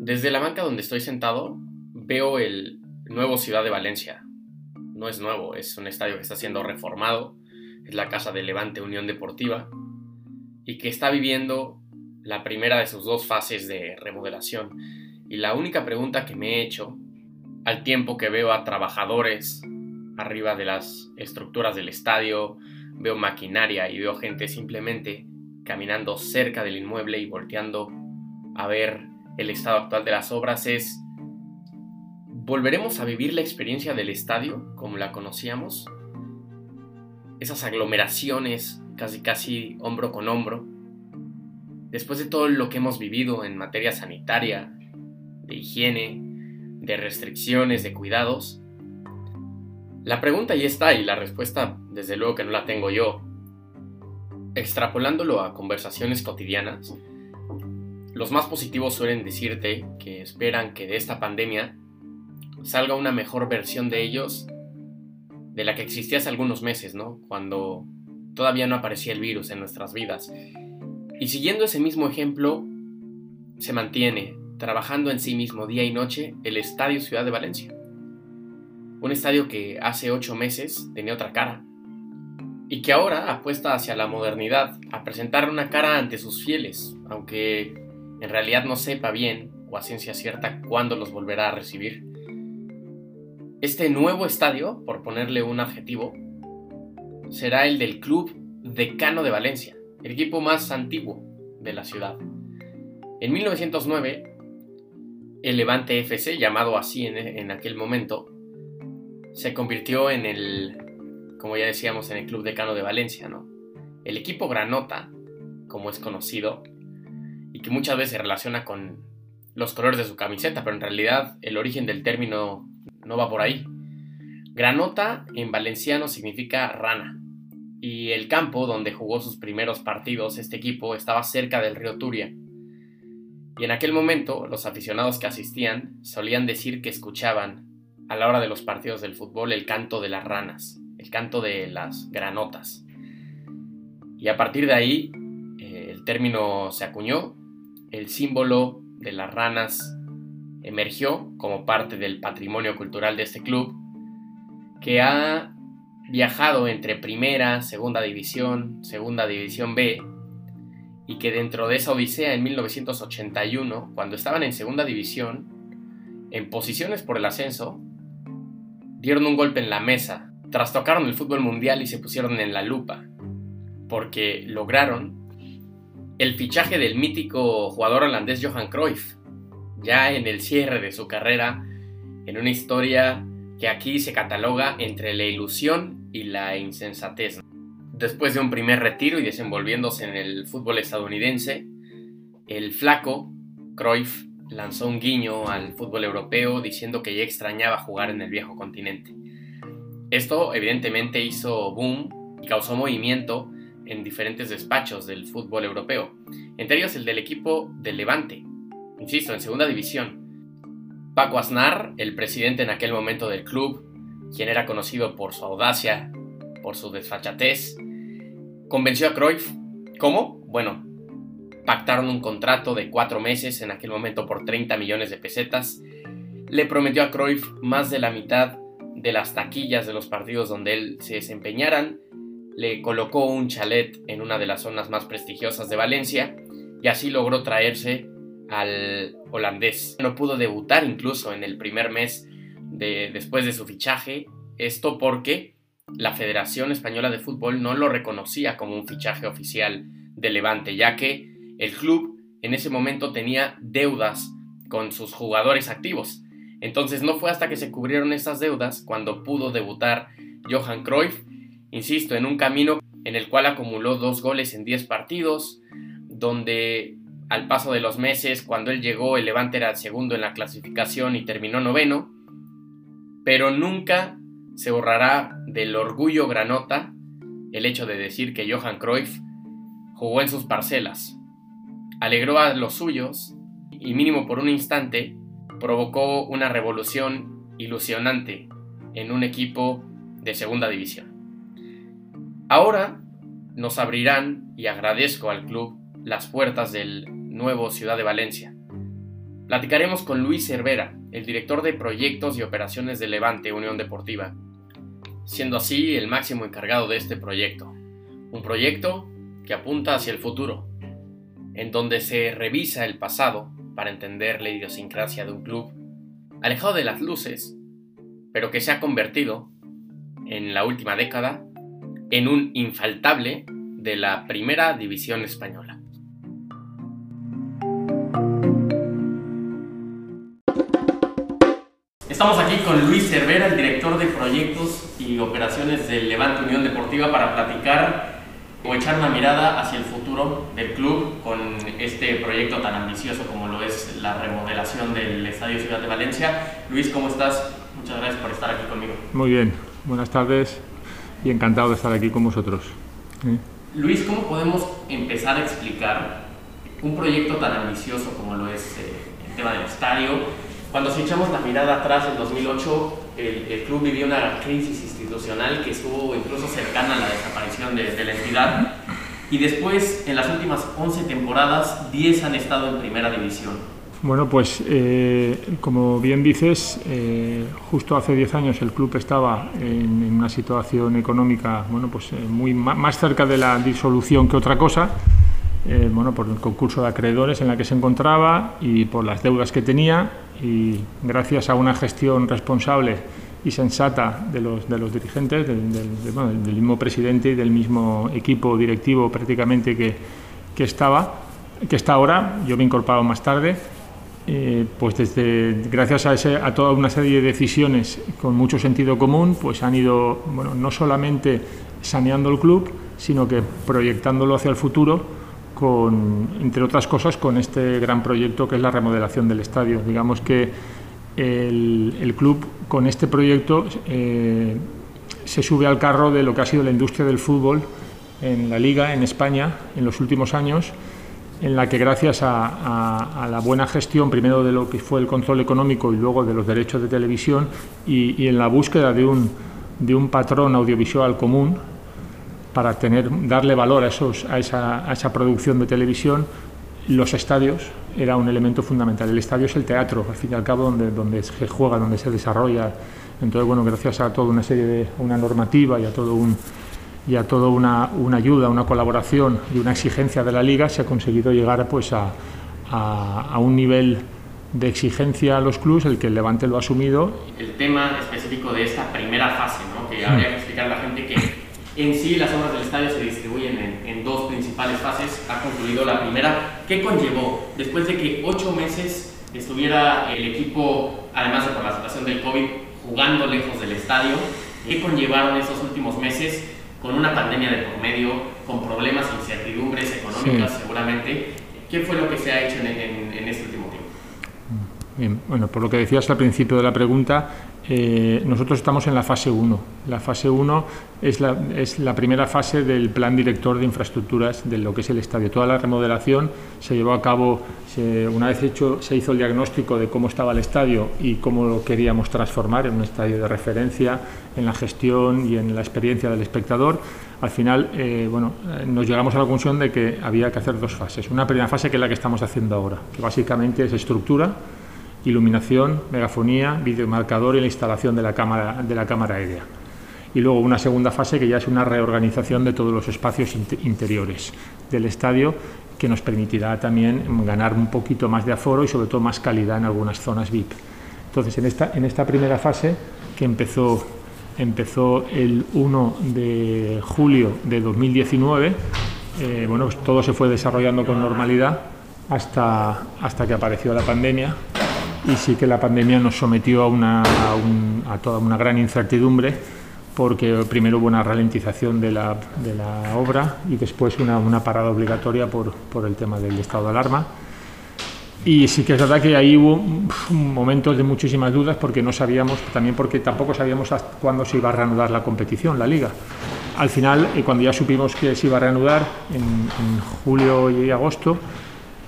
Desde la banca donde estoy sentado, veo el nuevo Ciudad de Valencia. No es nuevo, es un estadio que está siendo reformado, es la casa de Levante Unión Deportiva, y que está viviendo la primera de sus dos fases de remodelación. Y la única pregunta que me he hecho, al tiempo que veo a trabajadores arriba de las estructuras del estadio, veo maquinaria y veo gente simplemente caminando cerca del inmueble y volteando a ver el estado actual de las obras, es: ¿volveremos a vivir la experiencia del estadio como la conocíamos? Esas aglomeraciones casi hombro con hombro, después de todo lo que hemos vivido en materia sanitaria, de higiene, de restricciones, de cuidados. La pregunta ya está y la respuesta desde luego que no la tengo yo. Extrapolándolo a conversaciones cotidianas, los más positivos suelen decirte que esperan que de esta pandemia salga una mejor versión de ellos de la que existía hace algunos meses, ¿no? Cuando todavía no aparecía el virus en nuestras vidas. Y siguiendo ese mismo ejemplo, se mantiene trabajando en sí mismo día y noche el Estadio Ciudad de Valencia. Un estadio que hace 8 meses tenía otra cara y que ahora apuesta hacia la modernidad, a presentar una cara ante sus fieles, aunque en realidad no sepa bien o a ciencia cierta cuándo los volverá a recibir. Este nuevo estadio, por ponerle un adjetivo, será el del Club Decano de Valencia, el equipo más antiguo de la ciudad. En 1909, el Levante FC, llamado así en aquel momento, se convirtió en el, como ya decíamos, en el Club Decano de Valencia, ¿no? El equipo granota, como es conocido, y que muchas veces se relaciona con los colores de su camiseta, pero en realidad el origen del término no va por ahí. Granota en valenciano significa rana, y el campo donde jugó sus primeros partidos este equipo estaba cerca del río Turia, y en aquel momento los aficionados que asistían solían decir que escuchaban a la hora de los partidos del fútbol el canto de las ranas, el canto de las granotas, y a partir de ahí el término se acuñó. El símbolo de las ranas emergió como parte del patrimonio cultural de este club, que ha viajado entre primera, segunda división B, y que dentro de esa odisea en 1981, cuando estaban en segunda división, en posiciones por el ascenso, dieron un golpe en la mesa, trastocaron el fútbol mundial y se pusieron en la lupa, porque lograron el fichaje del mítico jugador holandés Johan Cruyff, ya en el cierre de su carrera, en una historia que aquí se cataloga entre la ilusión y la insensatez. Después de un primer retiro y desenvolviéndose en el fútbol estadounidense, el flaco Cruyff lanzó un guiño al fútbol europeo diciendo que ya extrañaba jugar en el viejo continente. Esto evidentemente hizo boom y causó movimiento en diferentes despachos del fútbol europeo, entre ellos el del equipo de Levante, insisto, en segunda división. Paco Aznar, el presidente en aquel momento del club, quien era conocido por su audacia, por su desfachatez, convenció a Cruyff. ¿Cómo? Bueno, pactaron un contrato de 4 meses, en aquel momento por 30 millones de pesetas, le prometió a Cruyff más de la mitad de las taquillas de los partidos donde él se desempeñaran, le colocó un chalet en una de las zonas más prestigiosas de Valencia y así logró traerse al holandés. No pudo debutar incluso en el primer mes después de su fichaje, esto porque la Federación Española de Fútbol no lo reconocía como un fichaje oficial de Levante, ya que el club en ese momento tenía deudas con sus jugadores activos. Entonces no fue hasta que se cubrieron esas deudas cuando pudo debutar Johan Cruyff. Insisto, en un camino en el cual acumuló 2 goles en 10 partidos, donde al paso de los meses, cuando él llegó, el Levante era segundo en la clasificación y terminó 9º, pero nunca se borrará del orgullo granota el hecho de decir que Johan Cruyff jugó en sus parcelas, alegró a los suyos y mínimo por un instante provocó una revolución ilusionante en un equipo de segunda división. Ahora, nos abrirán, y agradezco al club, las puertas del nuevo Ciudad de Valencia. Platicaremos con Luis Cervera, el director de proyectos y operaciones de Levante Unión Deportiva, siendo así el máximo encargado de este proyecto. Un proyecto que apunta hacia el futuro, en donde se revisa el pasado para entender la idiosincrasia de un club alejado de las luces, pero que se ha convertido, en la última década, en un infaltable de la Primera División Española. Estamos aquí con Luis Cervera, el director de proyectos y operaciones del Levante Unión Deportiva, para platicar o echar una mirada hacia el futuro del club con este proyecto tan ambicioso como lo es la remodelación del Estadio Ciudad de Valencia. Luis, ¿cómo estás? Muchas gracias por estar aquí conmigo. Muy bien, buenas tardes y encantado de estar aquí con vosotros. Luis, ¿cómo podemos empezar a explicar un proyecto tan ambicioso como lo es el tema del estadio? Cuando si echamos la mirada atrás, en 2008 el club vivió una crisis institucional que estuvo incluso cercana a la desaparición de la entidad, y después, en las últimas 11 temporadas, 10 han estado en Primera División. Bueno, pues como bien dices, justo hace 10 años el club estaba en una situación económica, bueno, pues más cerca de la disolución que otra cosa, bueno, por el concurso de acreedores en la que se encontraba y por las deudas que tenía, y gracias a una gestión responsable y sensata de los dirigentes, del mismo presidente y del mismo equipo directivo prácticamente que está ahora. Yo me he incorporado más tarde, pues gracias a toda una serie de decisiones con mucho sentido común, pues han ido, bueno, no solamente saneando el club, sino que proyectándolo hacia el futuro, entre otras cosas, con este gran proyecto que es la remodelación del estadio. Digamos que el club, con este proyecto, se sube al carro de lo que ha sido la industria del fútbol en la Liga, en España, en los últimos años, en la que, gracias a la buena gestión, primero de lo que fue el control económico y luego de los derechos de televisión, y en la búsqueda de un patrón audiovisual común, para darle valor a esa producción de televisión, los estadios era un elemento fundamental. El estadio es el teatro, al fin y al cabo, donde se juega, donde se desarrolla. Entonces, bueno, gracias a toda una serie una normativa y a toda una ayuda, una colaboración y una exigencia de la Liga, se ha conseguido llegar, pues, a un nivel de exigencia a los clubes, el que el Levante lo ha asumido. El tema específico de esta primera fase, ¿no?, que habría que explicar a la gente que... En sí, las obras del estadio se distribuyen en dos principales fases. Ha concluido la primera. ¿Qué conllevó? Después de que 8 meses estuviera el equipo, además de por la situación del COVID, jugando lejos del estadio, ¿qué conllevaron esos últimos meses con una pandemia de por medio, con problemas e incertidumbres económicas, sí, seguramente? ¿Qué fue lo que se ha hecho en este último tiempo? Bien, bueno, por lo que decías al principio de la pregunta, nosotros estamos en la fase 1. La fase 1 es la primera fase del plan director de infraestructuras de lo que es el estadio. Toda la remodelación se llevó a cabo, una vez se hizo el diagnóstico de cómo estaba el estadio y cómo lo queríamos transformar en un estadio de referencia, en la gestión y en la experiencia del espectador. Al final, bueno, nos llegamos a la conclusión de que había que hacer 2 fases. Una primera fase, que es la que estamos haciendo ahora, que básicamente es estructura, iluminación, megafonía, videomarcador y la instalación de la cámara aérea. Y luego una segunda fase, que ya es una reorganización de todos los espacios interiores del estadio, que nos permitirá también ganar un poquito más de aforo y, sobre todo, más calidad en algunas zonas VIP. Entonces, en esta primera fase, que empezó el 1 de julio de 2019, bueno, pues todo se fue desarrollando con normalidad hasta que apareció la pandemia. Y sí que la pandemia nos sometió a toda una gran incertidumbre, porque primero hubo una ralentización de la obra y después una parada obligatoria por el tema del estado de alarma. Y sí que es verdad que ahí hubo momentos de muchísimas dudas, porque no sabíamos, también porque tampoco sabíamos hasta cuándo se iba a reanudar la competición, la Liga. Al final, cuando ya supimos que se iba a reanudar en julio y agosto,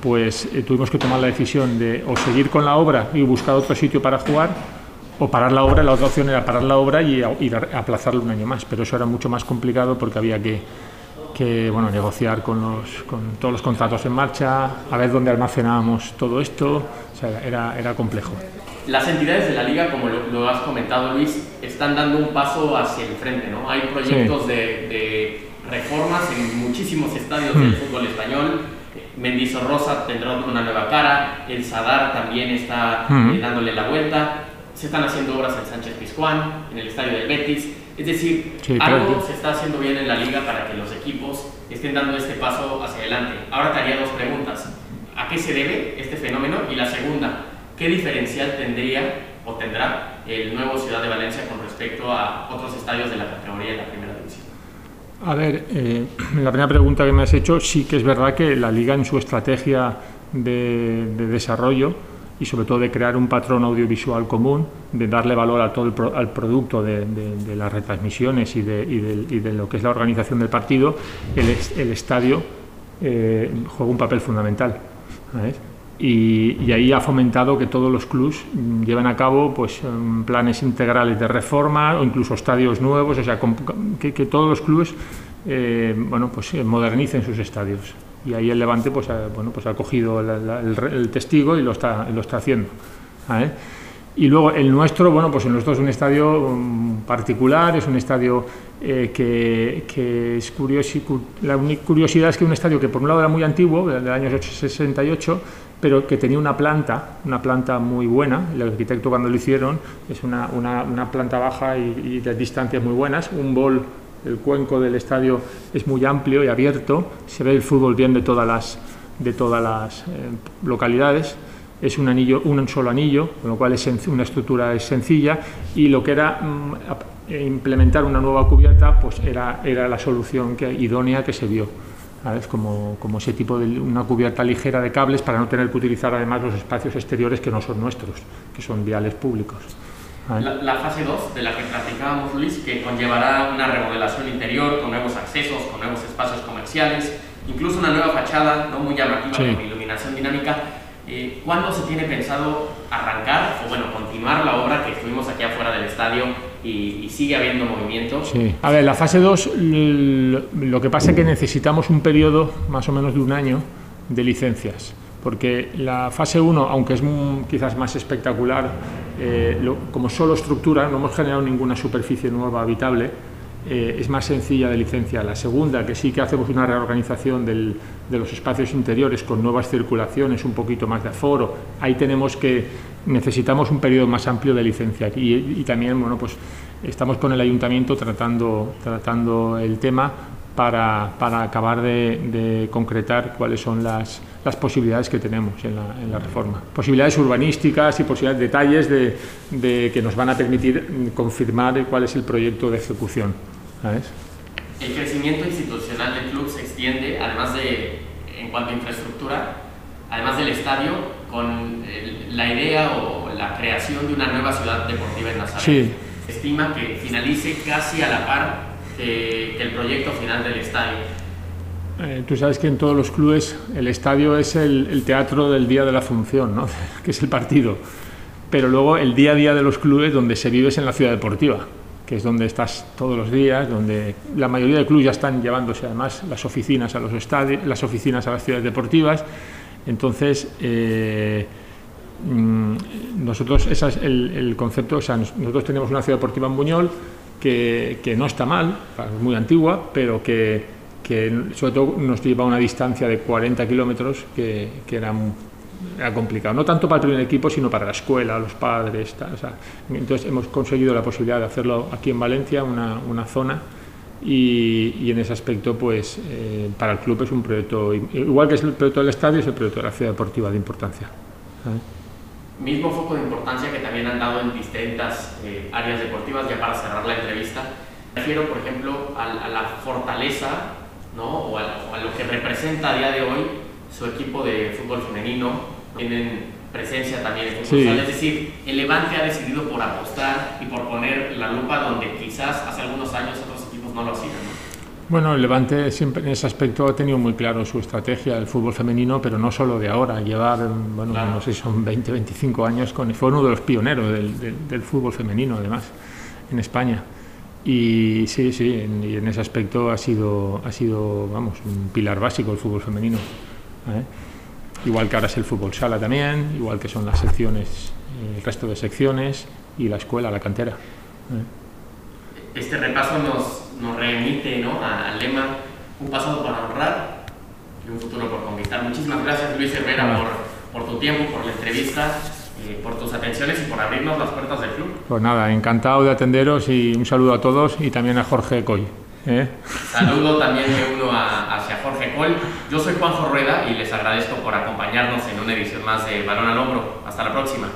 pues tuvimos que tomar la decisión de o seguir con la obra y buscar otro sitio para jugar, o parar la obra. La otra opción era parar la obra y aplazarla un año más, pero eso era mucho más complicado, porque había que, que bueno, negociar con todos los contratos en marcha, a ver dónde almacenábamos todo esto, o sea, era complejo. Las entidades de la Liga, como lo has comentado, Luis, están dando un paso hacia el frente, ¿no? Hay proyectos de reformas en muchísimos estadios del fútbol español. Mendizorroza tendrá una nueva cara, el Sadar también está dándole la vuelta, se están haciendo obras en Sánchez Pizjuán, en el estadio del Betis. Es decir, algo se está haciendo bien en la Liga para que los equipos estén dando este paso hacia adelante. Ahora te haría dos preguntas. ¿A qué se debe este fenómeno? Y la segunda, ¿qué diferencial tendría o tendrá el nuevo Ciudad de Valencia con respecto a otros estadios de la categoría de la primera división? A ver, la primera pregunta que me has hecho, sí que es verdad que la Liga en su estrategia de desarrollo y sobre todo de crear un patrón audiovisual común, de darle valor a todo al producto de las retransmisiones y de lo que es la organización del partido, el estadio juega un papel fundamental, ¿sabes? Y ahí ha fomentado que todos los clubs lleven a cabo pues, planes integrales de reforma o incluso estadios nuevos, o sea, que todos los clubes bueno, pues, modernicen sus estadios. Y ahí el Levante pues, ha cogido el testigo y lo está haciendo. ¿Vale? Y luego el nuestro, bueno, pues el nuestro es un estadio particular, es un estadio que es curioso. La única curiosidad es que un estadio que por un lado era muy antiguo, del año 68, pero que tenía una planta muy buena. El arquitecto cuando lo hicieron es una planta baja y de distancias muy buenas, un bol. El cuenco del estadio es muy amplio y abierto, se ve el fútbol bien de todas las localidades, es un solo anillo, con lo cual es una estructura sencilla, y lo que era implementar una nueva cubierta pues era la solución idónea que se vio, ¿sabes? Como ese tipo de una cubierta ligera de cables para no tener que utilizar además los espacios exteriores que no son nuestros, que son viales públicos. La fase 2 de la que platicábamos, Luis, que conllevará una remodelación interior con nuevos accesos, con nuevos espacios comerciales, incluso una nueva fachada no muy llamativa con iluminación dinámica. ¿Cuándo se tiene pensado arrancar o bueno, continuar la obra que estuvimos aquí afuera del estadio y sigue habiendo movimiento? Sí. A ver, la fase 2, lo que pasa es que necesitamos un periodo más o menos de un año de licencias. Porque la fase 1, aunque es quizás más espectacular, como solo estructura, no hemos generado ninguna superficie nueva habitable, es más sencilla de licencia. La segunda, que sí que hacemos una reorganización de los espacios interiores con nuevas circulaciones, un poquito más de aforo, ahí necesitamos un periodo más amplio de licencia. Y también bueno, pues estamos con el ayuntamiento tratando el tema, para acabar de concretar cuáles son las posibilidades que tenemos en la reforma. Posibilidades urbanísticas y posibilidades, detalles de que nos van a permitir confirmar cuál es el proyecto de ejecución. ¿Sabes? El crecimiento institucional del club se extiende, además en cuanto a infraestructura, además del estadio, con la idea o la creación de una nueva ciudad deportiva en Nazaret. Sí. Se estima que finalice casi a la par el proyecto final del estadio. Tú sabes que en todos los clubes el estadio es el teatro del día de la función, ¿no? que es el partido, pero luego el día a día de los clubes donde se vive es en la ciudad deportiva, que es donde estás todos los días, donde la mayoría de clubes ya están llevándose además las oficinas a los estadios, las oficinas a las ciudades deportivas. Entonces nosotros el concepto, o sea, nosotros tenemos una ciudad deportiva en Buñol que no está mal, es muy antigua, pero que sobre todo nos lleva a una distancia de 40 kilómetros que era complicado, no tanto para el primer equipo, sino para la escuela, los padres, tal, o sea, entonces hemos conseguido la posibilidad de hacerlo aquí en Valencia, una zona, y en ese aspecto pues para el club es un proyecto, igual que es el proyecto del estadio, es el proyecto de la ciudad deportiva de importancia. ¿Sabes? Mismo foco de importancia que también han dado en distintas áreas deportivas, ya para cerrar la entrevista. Me refiero, por ejemplo, a la fortaleza, ¿no? o a lo que representa a día de hoy su equipo de fútbol femenino. Tienen presencia también en fútbol. Sí. Es decir, el Levante ha decidido por apostar y por poner la lupa donde quizás hace algunos años otros equipos no lo hacían, ¿no? Bueno, el Levante siempre en ese aspecto ha tenido muy claro su estrategia del fútbol femenino, pero no solo de ahora. Lleva, bueno, claro, no sé si son 20, 25 años, fue uno de los pioneros del fútbol femenino, además, en España. Y sí, sí, en ese aspecto ha sido vamos, un pilar básico el fútbol femenino, ¿eh? Igual que ahora es el fútbol sala también, igual que son las secciones, el resto de secciones y la escuela, la cantera, ¿eh? Este repaso nos remite, ¿no?, al lema: un pasado para honrar y un futuro por conquistar. Muchísimas gracias, Luis Cervera, por tu tiempo, por la entrevista, por tus atenciones y por abrirnos las puertas del club. Pues nada, encantado de atenderos y un saludo a todos y también a Jorge Coy, ¿eh? Saludo también de uno hacia Jorge Coy. Yo soy Juanjo Rueda y les agradezco por acompañarnos en una edición más de Balón al Hombro. Hasta la próxima.